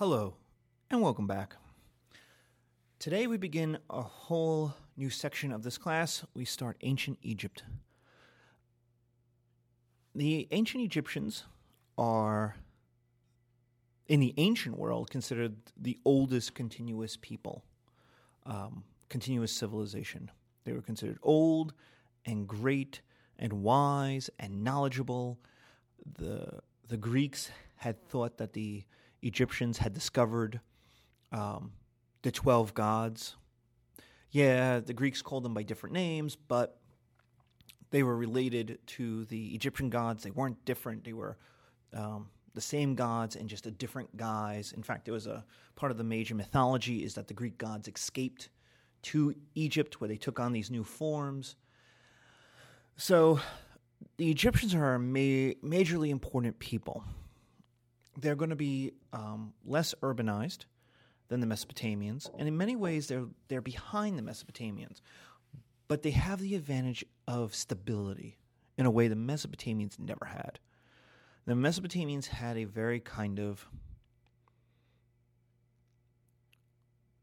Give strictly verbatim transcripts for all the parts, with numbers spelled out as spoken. Hello, and welcome back. Today we begin a whole new section of this class. We start ancient Egypt. The ancient Egyptians are, in the ancient world, considered the oldest continuous people, um, continuous civilization. They were considered old and great and wise and knowledgeable. The, the Greeks had thought that the Egyptians had discovered um, the twelve gods. Yeah, the Greeks called them by different names, but they were related to the Egyptian gods. They weren't different. They were um, the same gods and just a different guise. In fact, there was a part of the major mythology is that the Greek gods escaped to Egypt where they took on these new forms. So the Egyptians are a ma- majorly important people. They're going to be um, less urbanized than the Mesopotamians, and in many ways they're they're behind the Mesopotamians. But they have the advantage of stability in a way the Mesopotamians never had. The Mesopotamians had a very kind of,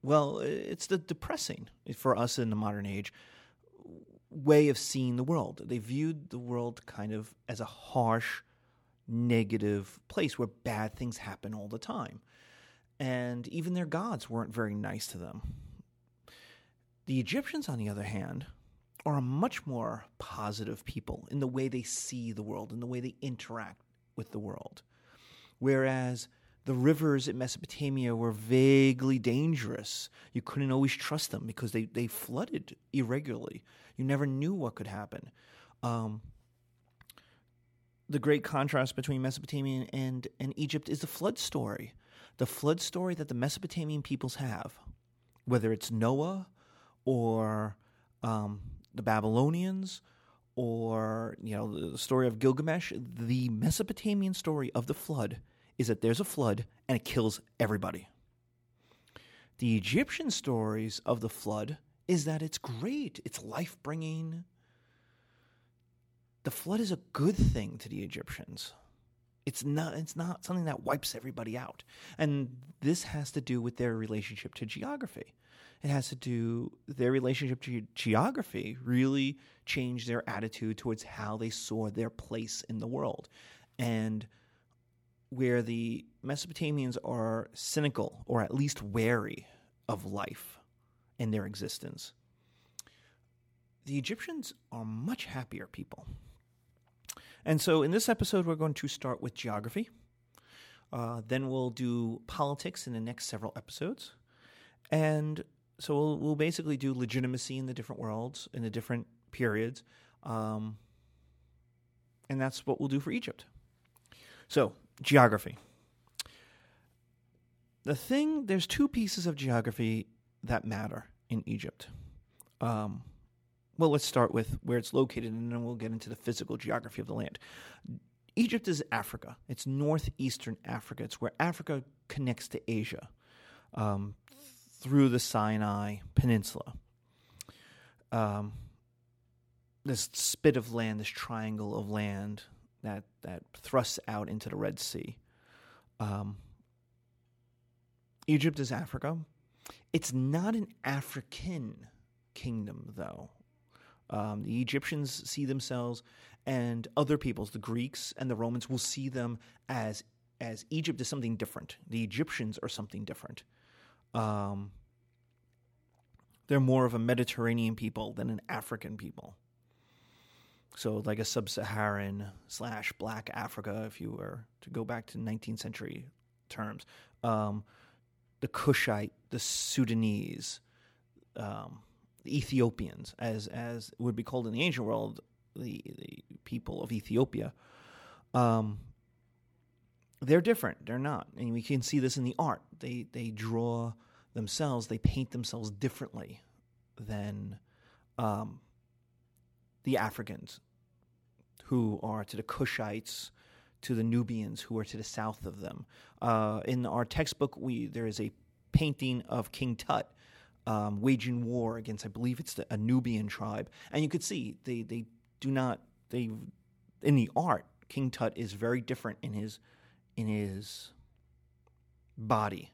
well, it's the depressing, for us in the modern age, way of seeing the world. They viewed the world kind of as a harsh, negative place where bad things happen all the time. And even their gods weren't very nice to them. The Egyptians, on the other hand, are a much more positive people in the way they see the world, in the way they interact with the world. Whereas the rivers in Mesopotamia were vaguely dangerous. You couldn't always trust them because they, they flooded irregularly. You never knew what could happen. Um The great contrast between Mesopotamia and, and Egypt is the flood story. The flood story that the Mesopotamian peoples have, whether it's Noah or um, the Babylonians or, you know, the story of Gilgamesh, the Mesopotamian story of the flood is that there's a flood and it kills everybody. The Egyptian stories of the flood is that it's great, it's life-bringing. The flood is a good thing to the Egyptians. It's not it's not something that wipes everybody out. And this has to do with their relationship to geography. It has to do their relationship to geography really changed their attitude towards how they saw their place in the world. And where the Mesopotamians are cynical or at least wary of life and their existence, the Egyptians are much happier people. And so in this episode, we're going to start with geography. Uh, then we'll do politics in the next several episodes. And so we'll, we'll basically do legitimacy in the different worlds, in the different periods. Um, and that's what we'll do for Egypt. So, geography. The thing, there's two pieces of geography that matter in Egypt. Um Well, let's start with where it's located, and then we'll get into the physical geography of the land. Egypt is Africa. It's northeastern Africa. It's where Africa connects to Asia um, through the Sinai Peninsula. Um, this spit of land, this triangle of land that, that thrusts out into the Red Sea. Um, Egypt is Africa. It's not an African kingdom, though. Um, the Egyptians see themselves, and other peoples, the Greeks and the Romans, will see them as as Egypt is something different. The Egyptians are something different. Um, they're more of a Mediterranean people than an African people. So like a sub-Saharan slash black Africa, if you were to go back to nineteenth century terms. Um, the Kushite, the Sudanese, um Ethiopians, as as would be called in the ancient world, the, the people of Ethiopia, um, they're different. They're not. And we can see this in the art. They they draw themselves, they paint themselves differently than um, the Africans, who are to the Kushites, to the Nubians, who are to the south of them. Uh, in our textbook, we there is a painting of King Tut, Um, waging war against, I believe it's the Nubian tribe. And you could see they, they do not, they in the art, King Tut is very different in his in his body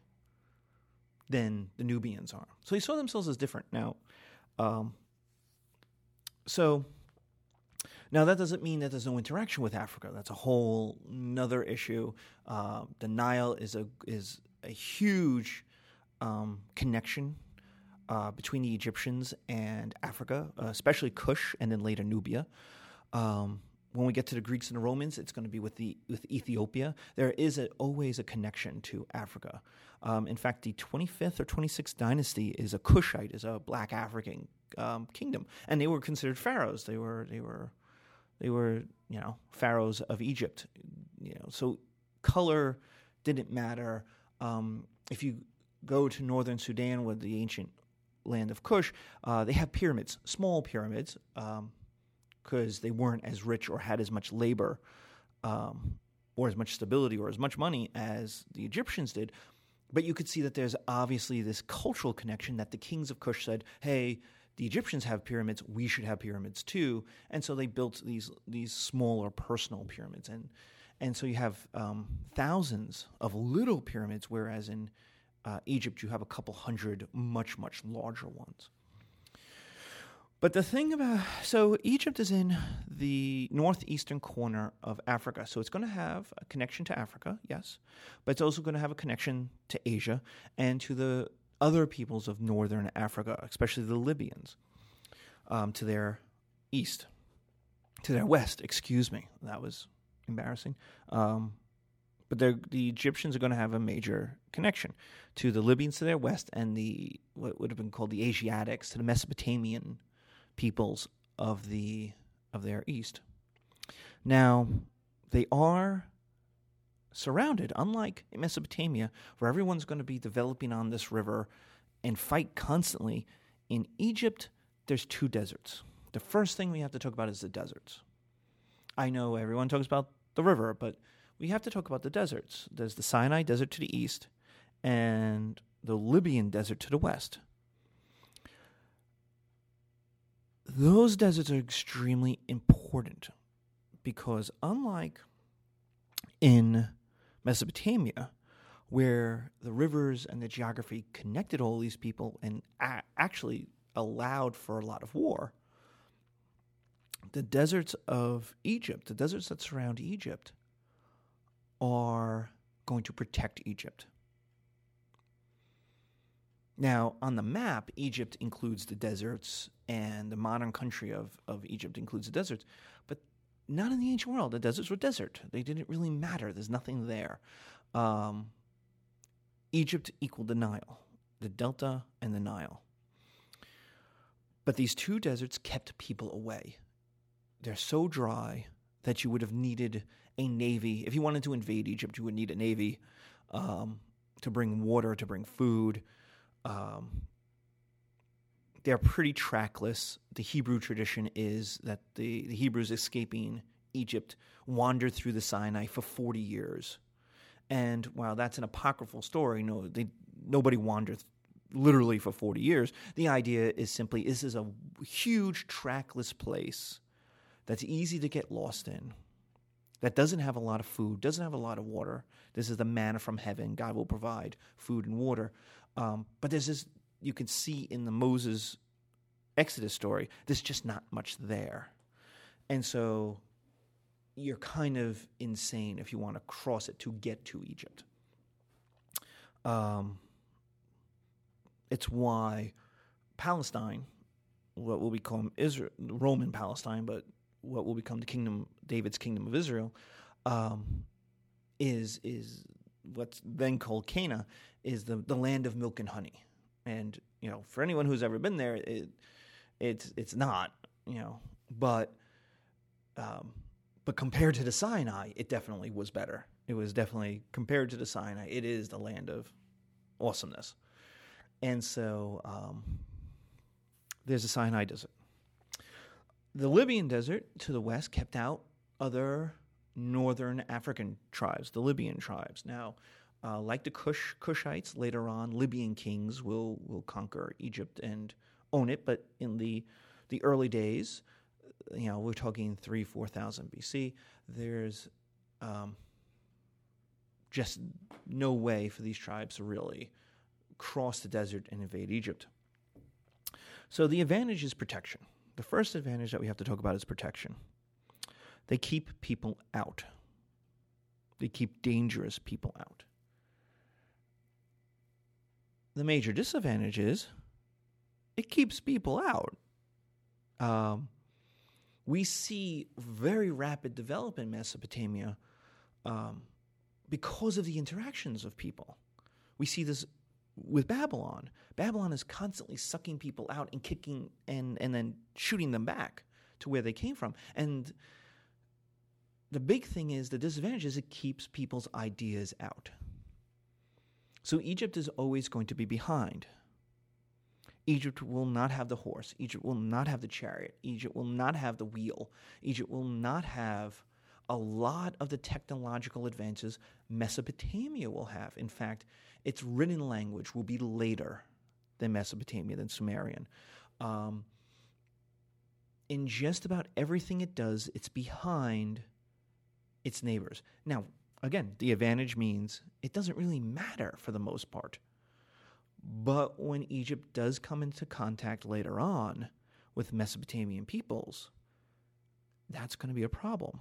than the Nubians are. So they saw themselves as different. Now, um, so now that doesn't mean that there's no interaction with Africa. That's a whole nother issue. Uh, the Nile is a is a huge um, connection uh, between the Egyptians and Africa, uh, especially Kush and then later Nubia. Um, when we get to the Greeks and the Romans, it's going to be with the with Ethiopia. There is a, always a connection to Africa. Um, in fact, the twenty-fifth or twenty-sixth dynasty is a Kushite, is a black African um, kingdom, and they were considered pharaohs. They were they were they were you know pharaohs of Egypt. You know, so color didn't matter. Um, if you go to northern Sudan, with the ancient land of Kush, uh, they have pyramids, small pyramids. Um, because they weren't as rich or had as much labor um, or as much stability or as much money as the Egyptians did. But you could see that there's obviously this cultural connection that the kings of Kush said, hey, the Egyptians have pyramids, we should have pyramids too. And so they built these these smaller personal pyramids. And and so you have um, thousands of little pyramids, whereas in uh, Egypt you have a couple hundred much, much larger ones. But the thing about – so Egypt is in the northeastern corner of Africa. So it's going to have a connection to Africa, yes, but it's also going to have a connection to Asia and to the other peoples of northern Africa, especially the Libyans, um, to their east, to their west. Excuse me. That was embarrassing. Um, but the Egyptians are going to have a major connection to the Libyans to their west and the what would have been called the Asiatics, to the Mesopotamian peoples of the of their east. Now, they are surrounded, unlike in Mesopotamia, where everyone's going to be developing on this river and fight constantly. In Egypt, there's two deserts. The first thing we have to talk about is the deserts. I know everyone talks about the river, but we have to talk about the deserts. There's the Sinai Desert to the east and the Libyan Desert to the west. Those deserts are extremely important because unlike in Mesopotamia, where the rivers and the geography connected all these people and a- actually allowed for a lot of war, the deserts of Egypt, the deserts that surround Egypt, are going to protect Egypt. Now, on the map, Egypt includes the deserts, and the modern country of, of Egypt includes the deserts. But not in the ancient world. The deserts were desert. They didn't really matter. There's nothing there. Um, Egypt equaled the Nile, the Delta and the Nile. But these two deserts kept people away. They're so dry that you would have needed a navy. If you wanted to invade Egypt, you would need a navy um, to bring water, to bring food. Um, they're pretty trackless. The Hebrew tradition is that the, the Hebrews escaping Egypt wandered through the Sinai for forty years. And while that's an apocryphal story, no, they, nobody wandered th- literally for forty years. The idea is simply this is a huge trackless place that's easy to get lost in, that doesn't have a lot of food, doesn't have a lot of water. This is the manna from heaven. God will provide food and water. Um, but there's this, you can see in the Moses Exodus story, there's just not much there. And so you're kind of insane if you want to cross it to get to Egypt. Um, it's why Palestine, what will become Israel, Roman Palestine, but what will become the kingdom, David's kingdom of Israel, um, is is. what's then called Cana, is the, the land of milk and honey. And, you know, for anyone who's ever been there, it it's it's not, you know. But um, but compared to the Sinai, it definitely was better. It was definitely, compared to the Sinai, it is the land of awesomeness. And so um, there's the Sinai Desert. The Libyan Desert to the west kept out other northern African tribes, the Libyan tribes. Now, uh, like the Kush, Kushites, later on, Libyan kings will will conquer Egypt and own it. But in the the early days, you know, we're talking three, four thousand B C. There's um, just no way for these tribes to really cross the desert and invade Egypt. So the advantage is protection. The first advantage that we have to talk about is protection. They keep people out. They keep dangerous people out. The major disadvantage is it keeps people out. Um, we see very rapid development in Mesopotamia um, because of the interactions of people. We see this with Babylon. Babylon is constantly sucking people out and kicking and, and then shooting them back to where they came from. And the big thing is, the disadvantage is it keeps people's ideas out. So Egypt is always going to be behind. Egypt will not have the horse. Egypt will not have the chariot. Egypt will not have the wheel. Egypt will not have a lot of the technological advances Mesopotamia will have. In fact, its written language will be later than Mesopotamia, than Sumerian. Um, in just about everything it does, it's behind its neighbors. Now, again, the advantage means it doesn't really matter for the most part. But when Egypt does come into contact later on with Mesopotamian peoples, that's going to be a problem,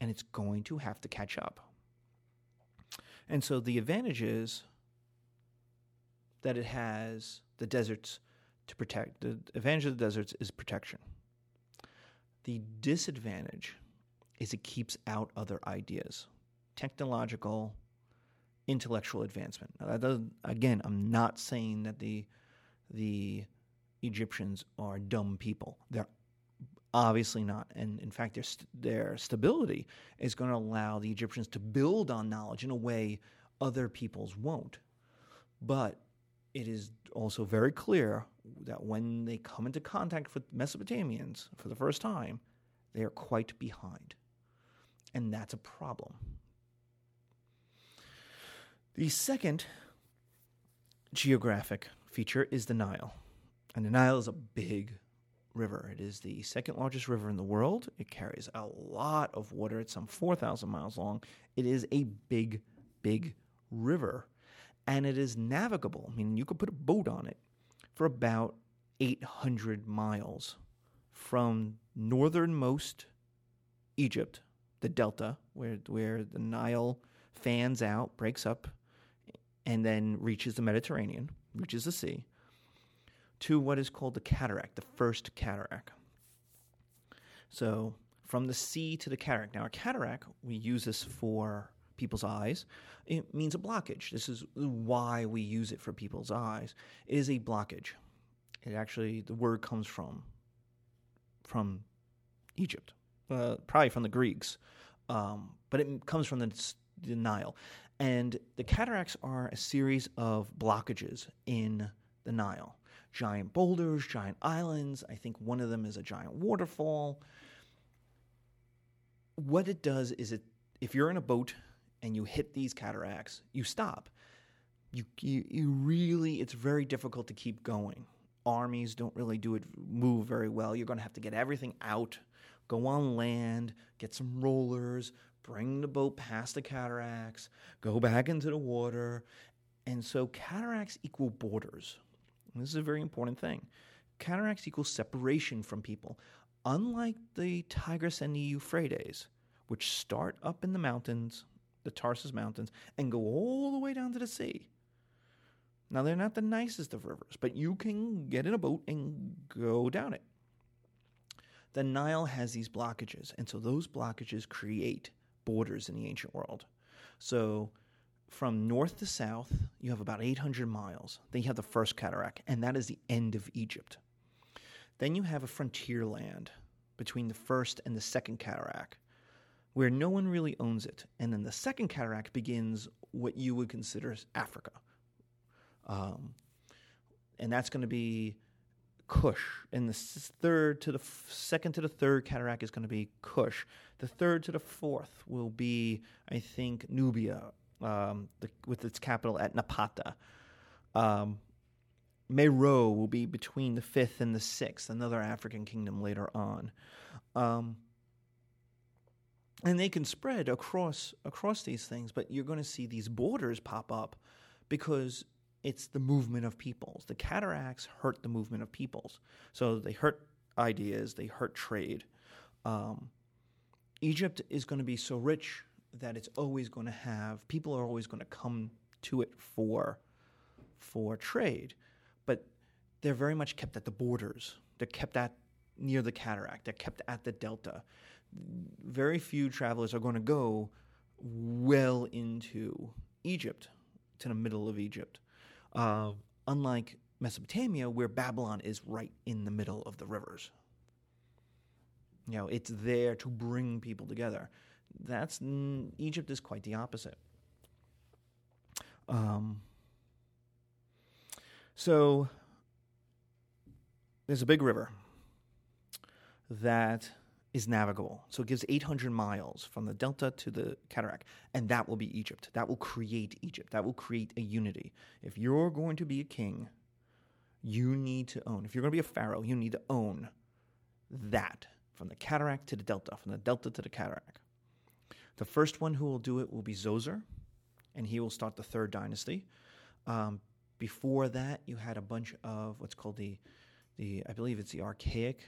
and it's going to have to catch up. And so the advantage is that it has the deserts to protect. The advantage of the deserts is protection. The disadvantage is it keeps out other ideas, technological, intellectual advancement. Now, that doesn't, again, I'm not saying that the the Egyptians are dumb people. They're obviously not, and in fact, their st- their stability is going to allow the Egyptians to build on knowledge in a way other peoples won't. But it is also very clear that when they come into contact with Mesopotamians for the first time, they are quite behind, and that's a problem. The second geographic feature is the Nile, and the Nile is a big river. It is the second largest river in the world. It carries a lot of water. It's some four thousand miles long. It is a big, big river, and it is navigable, meaning you could put a boat on it, for about eight hundred miles from northernmost Egypt, the delta, where, where the Nile fans out, breaks up, and then reaches the Mediterranean, reaches the sea, to what is called the cataract, the first cataract. So from the sea to the cataract. Now, a cataract, we use this for people's eyes. It means a blockage. This is why we use it for people's eyes. It is a blockage. It actually, the word comes from from Egypt, uh, probably from the Greeks, um, but it comes from the, the Nile. And the cataracts are a series of blockages in the Nile. Giant boulders, giant islands. I think one of them is a giant waterfall. What it does is, it, if you're in a boat and you hit these cataracts, you stop. You, you, you really, it's very difficult to keep going. Armies don't really do it, move very well. You're going to have to get everything out, go on land, get some rollers, bring the boat past the cataracts, go back into the water. And so cataracts equal borders. And this is a very important thing. Cataracts equal separation from people. Unlike the Tigris and the Euphrates, which start up in the mountains, the Tarsus Mountains, and go all the way down to the sea. Now, they're not the nicest of rivers, but you can get in a boat and go down it. The Nile has these blockages, and so those blockages create borders in the ancient world. So from north to south, you have about eight hundred miles. Then you have the first cataract, and that is the end of Egypt. Then you have a frontier land between the first and the second cataract, where no one really owns it. And then the second cataract begins what you would consider Africa. Um, and that's going to be Kush. And the third to the f- second to the third cataract is going to be Kush. The third to the fourth will be, I think, Nubia, um, the, with its capital at Napata. Um, Meroe will be between the fifth and the sixth, another African kingdom later on. Um, And they can spread across across these things, but you're going to see these borders pop up because it's the movement of peoples. The cataracts hurt the movement of peoples. So they hurt ideas, they hurt trade. Um, Egypt is going to be so rich that it's always going to have, people are always going to come to it for, for trade. But they're very much kept at the borders. They're kept at near the cataract. They're kept at the delta. Very few travelers are going to go well into Egypt, to the middle of Egypt, uh, unlike Mesopotamia, where Babylon is right in the middle of the rivers. You know, it's there to bring people together. That's mm, Egypt is quite the opposite. Um, so there's a big river that is navigable. So it gives eight hundred miles from the delta to the cataract, and that will be Egypt. That will create Egypt. That will create a unity. If you're going to be a king, you need to own. If you're going to be a pharaoh, you need to own that, from the cataract to the delta, from the delta to the cataract. The first one who will do it will be Zoser, and he will start the third dynasty. Um, before that, you had a bunch of what's called the, the I believe it's the Archaic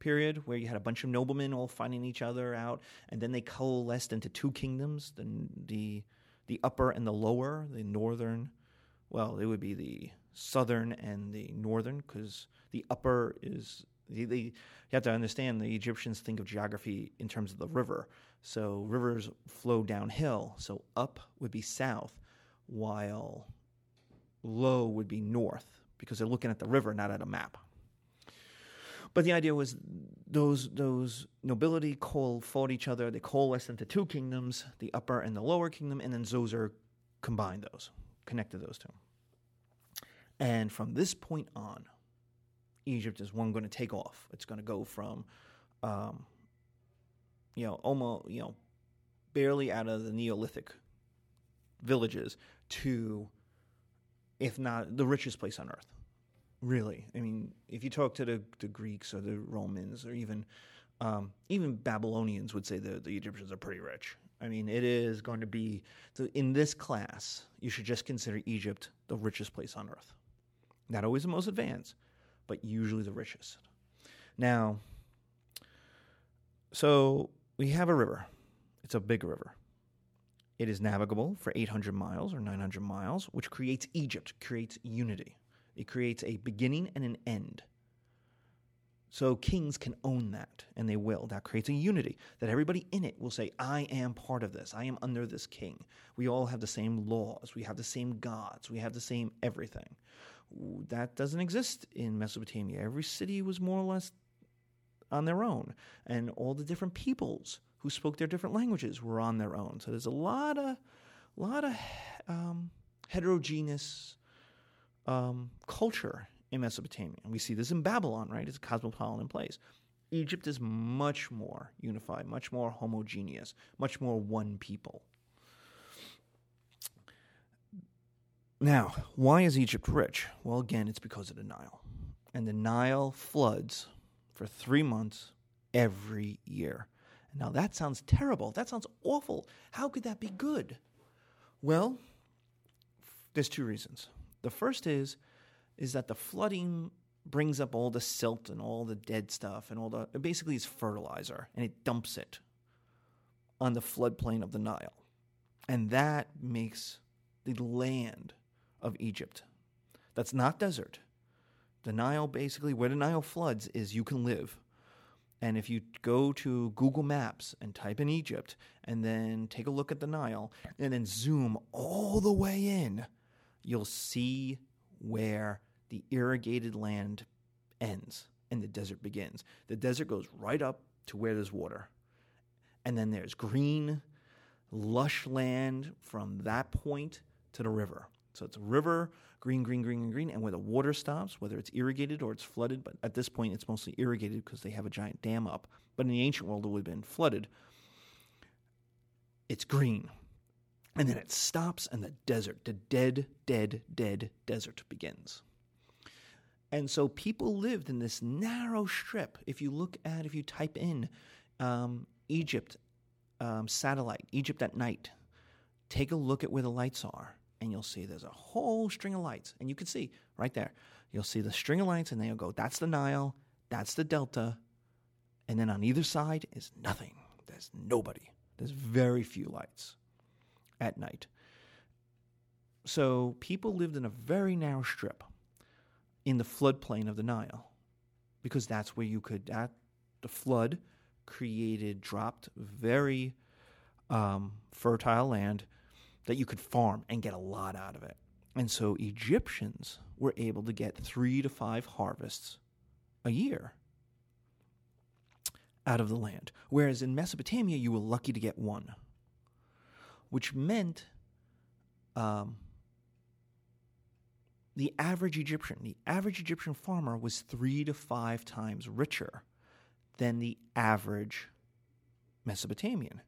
period, where you had a bunch of noblemen all fighting each other out, and then they coalesced into two kingdoms, the the the upper and the lower, the northern, well, it would be the southern and the northern, because the upper is, the, the, you have to understand, the Egyptians think of geography in terms of the river, so rivers flow downhill, so up would be south, while low would be north, because they're looking at the river, not at a map. But the idea was those those nobility coal fought each other. They coalesced into two kingdoms, the upper and the lower kingdom, and then Zoser combined those, connected those two. And from this point on, Egypt is one going to take off. It's going to go from, um, you know, almost you know, barely out of the Neolithic villages to, if not the richest place on earth. Really, I mean, if you talk to the, the Greeks or the Romans or even um, even Babylonians would say the the Egyptians are pretty rich. I mean, it is going to be the, in this class, you should just consider Egypt the richest place on earth. Not always the most advanced, but usually the richest. Now, so we have a river. It's a big river. It is navigable for eight hundred miles or nine hundred miles, which creates Egypt, creates unity. It creates a beginning and an end. So kings can own that, and they will. That creates a unity that everybody in it will say, I am part of this. I am under this king. We all have the same laws. We have the same gods. We have the same everything. That doesn't exist in Mesopotamia. Every city was more or less on their own, and all the different peoples who spoke their different languages were on their own. So there's a lot of, lot of um, heterogeneous Um, culture in Mesopotamia. And we see this in Babylon, right? It's a cosmopolitan place. Egypt is much more unified, much more homogeneous, much more one people. Now, why is Egypt rich? Well, again, it's because of the Nile. And the Nile floods for three months every year. Now, that sounds terrible. That sounds awful. How could that be good? Well, there's two reasons. The first is is that the flooding brings up all the silt and all the dead stuff and all the – basically it's fertilizer, and it dumps it on the floodplain of the Nile. And that makes the land of Egypt. That's not desert. The Nile basically – where the Nile floods is you can live. And if you go to Google Maps and type in Egypt and then take a look at the Nile and then zoom all the way in, you'll see where the irrigated land ends and the desert begins. The desert goes right up to where there's water. And then there's green, lush land from that point to the river. So it's a river, green, green, green, and green, and where the water stops, whether it's irrigated or it's flooded. But at this point, it's mostly irrigated because they have a giant dam up. But in the ancient world, it would have been flooded. It's green. And then it stops, and the desert, the dead, dead, dead desert begins. And so people lived in this narrow strip. If you look at, if you type in um, Egypt um, satellite, Egypt at Night, take a look at where the lights are, and you'll see there's a whole string of lights. And you can see right there, you'll see the string of lights, and they'll go, that's the Nile, that's the Delta, and then on either side is nothing. There's nobody. There's very few lights at night. So people lived in a very narrow strip in the floodplain of the Nile, because that's where you could, at the flood created, dropped very um, fertile land that you could farm and get a lot out of it. And so Egyptians were able to get three to five harvests a year out of the land, whereas in Mesopotamia you were lucky to get one, which meant um, the average Egyptian, the average Egyptian farmer was three to five times richer than the average Mesopotamian.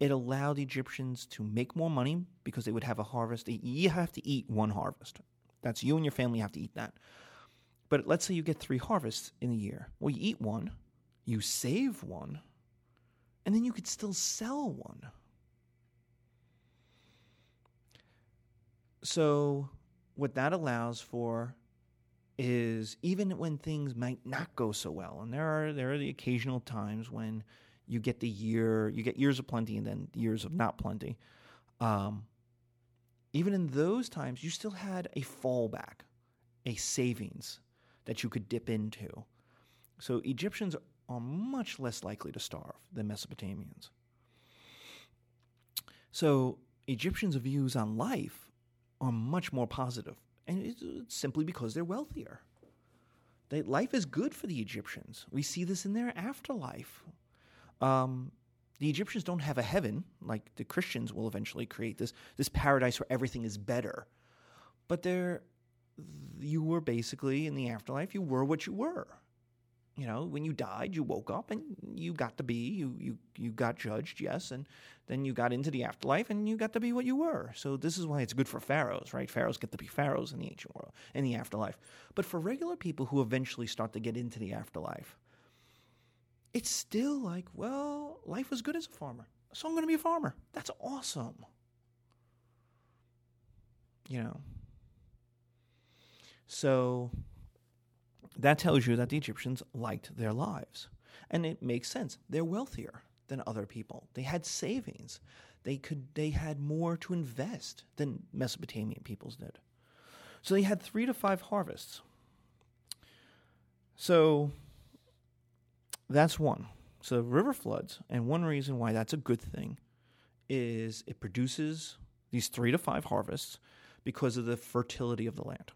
It allowed Egyptians to make more money because they would have a harvest. You have to eat one harvest. That's you and your family have to eat that. But let's say you get three harvests in a year. Well, you eat one, you save one, and then you could still sell one. So what that allows for is, even when things might not go so well, and there are there are the occasional times when you get the year, you get years of plenty and then years of not plenty. Um, even in those times, you still had a fallback, a savings that you could dip into. So Egyptians are much less likely to starve than Mesopotamians. So Egyptians' views on life are much more positive, and it's simply because they're wealthier. They, life is good for the Egyptians. We see this in their afterlife. Um, the Egyptians don't have a heaven, like the Christians will eventually create this, this paradise where everything is better. But there, you were basically, in the afterlife, you were what you were. You know, when you died, you woke up and you got to be, you, you, you got judged, yes, and then you got into the afterlife and you got to be what you were. So this is why it's good for pharaohs, right? Pharaohs get to be pharaohs in the ancient world, in the afterlife. But for regular people who eventually start to get into the afterlife, it's still like, well, life was good as a farmer, so I'm going to be a farmer. That's awesome. You know. So that tells you that the Egyptians liked their lives. And it makes sense. They're wealthier than other people. They had savings. They could. They had more to invest than Mesopotamian peoples did. So they had three to five harvests. So that's one. So river floods, and one reason why that's a good thing is it produces these three to five harvests because of the fertility of the land.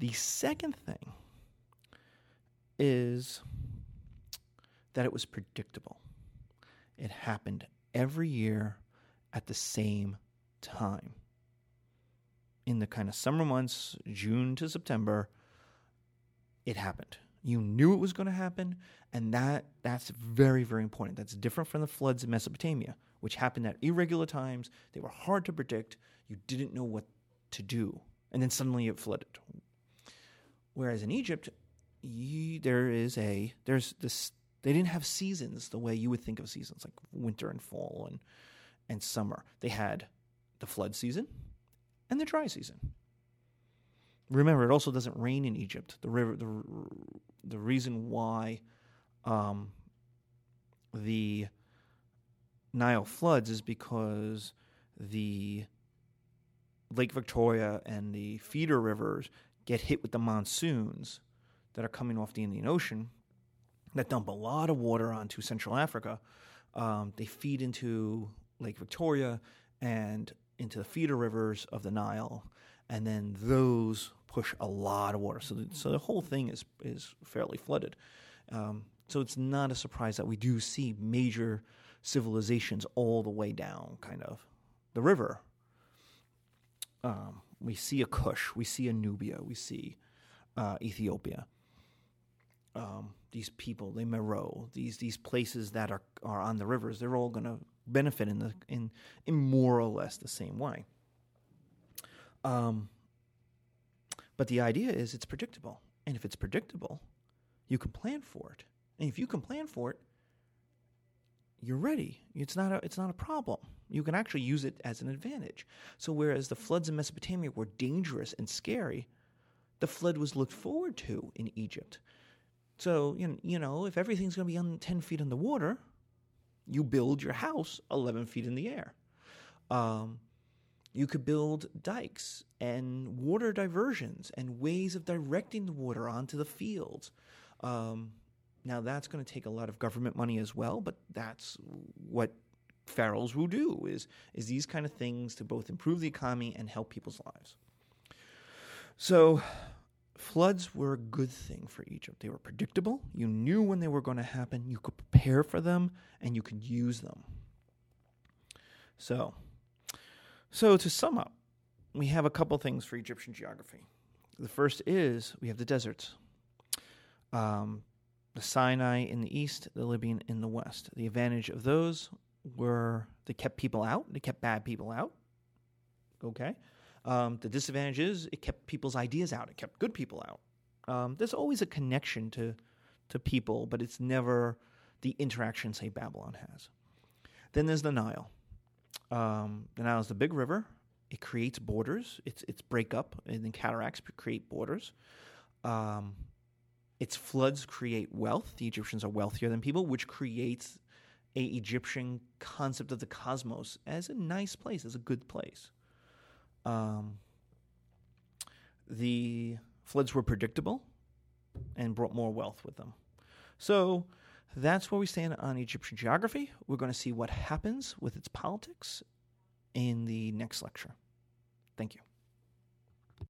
The second thing is that it was predictable. It happened every year at the same time. In the kind of summer months, June to September, it happened. You knew it was going to happen, and that that's very, very important. That's different from the floods in Mesopotamia, which happened at irregular times. They were hard to predict. You didn't know what to do, and then suddenly it flooded. Whereas in Egypt, You, there is a there's this. They didn't have seasons the way you would think of seasons, like winter and fall and and summer. They had the flood season and the dry season. Remember, it also doesn't rain in Egypt. The river, the the reason why um, the Nile floods is because the Lake Victoria and the feeder rivers get hit with the monsoons that are coming off the Indian Ocean, that dump a lot of water onto Central Africa. Um, they feed into Lake Victoria and into the feeder rivers of the Nile, and then those push a lot of water. So the, so the whole thing is is fairly flooded. Um, so it's not a surprise that we do see major civilizations all the way down, kind of, the river. Um, we see a Kush, we see a Nubia, we see uh, Ethiopia. Um, these people, the Meroe, these these places that are, are on the rivers, they're all going to benefit in the in in more or less the same way. Um, but the idea is it's predictable, and if it's predictable, you can plan for it, and if you can plan for it, you're ready. It's not a, it's not a problem. You can actually use it as an advantage. So whereas the floods in Mesopotamia were dangerous and scary, the flood was looked forward to in Egypt. So, you know, if everything's going to be on ten feet in the water, you build your house eleven feet in the air. Um, you could build dikes and water diversions and ways of directing the water onto the fields. Um, now, that's going to take a lot of government money as well, but that's what pharaohs will do, is, is these kind of things to both improve the economy and help people's lives. So floods were a good thing for Egypt. They were predictable. You knew when they were going to happen. You could prepare for them, and you could use them. So, so to sum up, we have a couple things for Egyptian geography. The first is we have the deserts. Um, the Sinai in the east, the Libyan in the west. The advantage of those were they kept people out. They kept bad people out. Okay. Um, the disadvantage is it kept people's ideas out. It kept good people out. Um, there's always a connection to to people, but it's never the interaction, say, Babylon has. Then there's the Nile. Um, the Nile is the big river. It creates borders. It's it's break up, and then cataracts create borders. Um, its floods create wealth. The Egyptians are wealthier than people, which creates a Egyptian concept of the cosmos as a nice place, as a good place. Um, the floods were predictable and brought more wealth with them. So that's where we stand on Egyptian geography. We're going to see what happens with its politics in the next lecture. Thank you.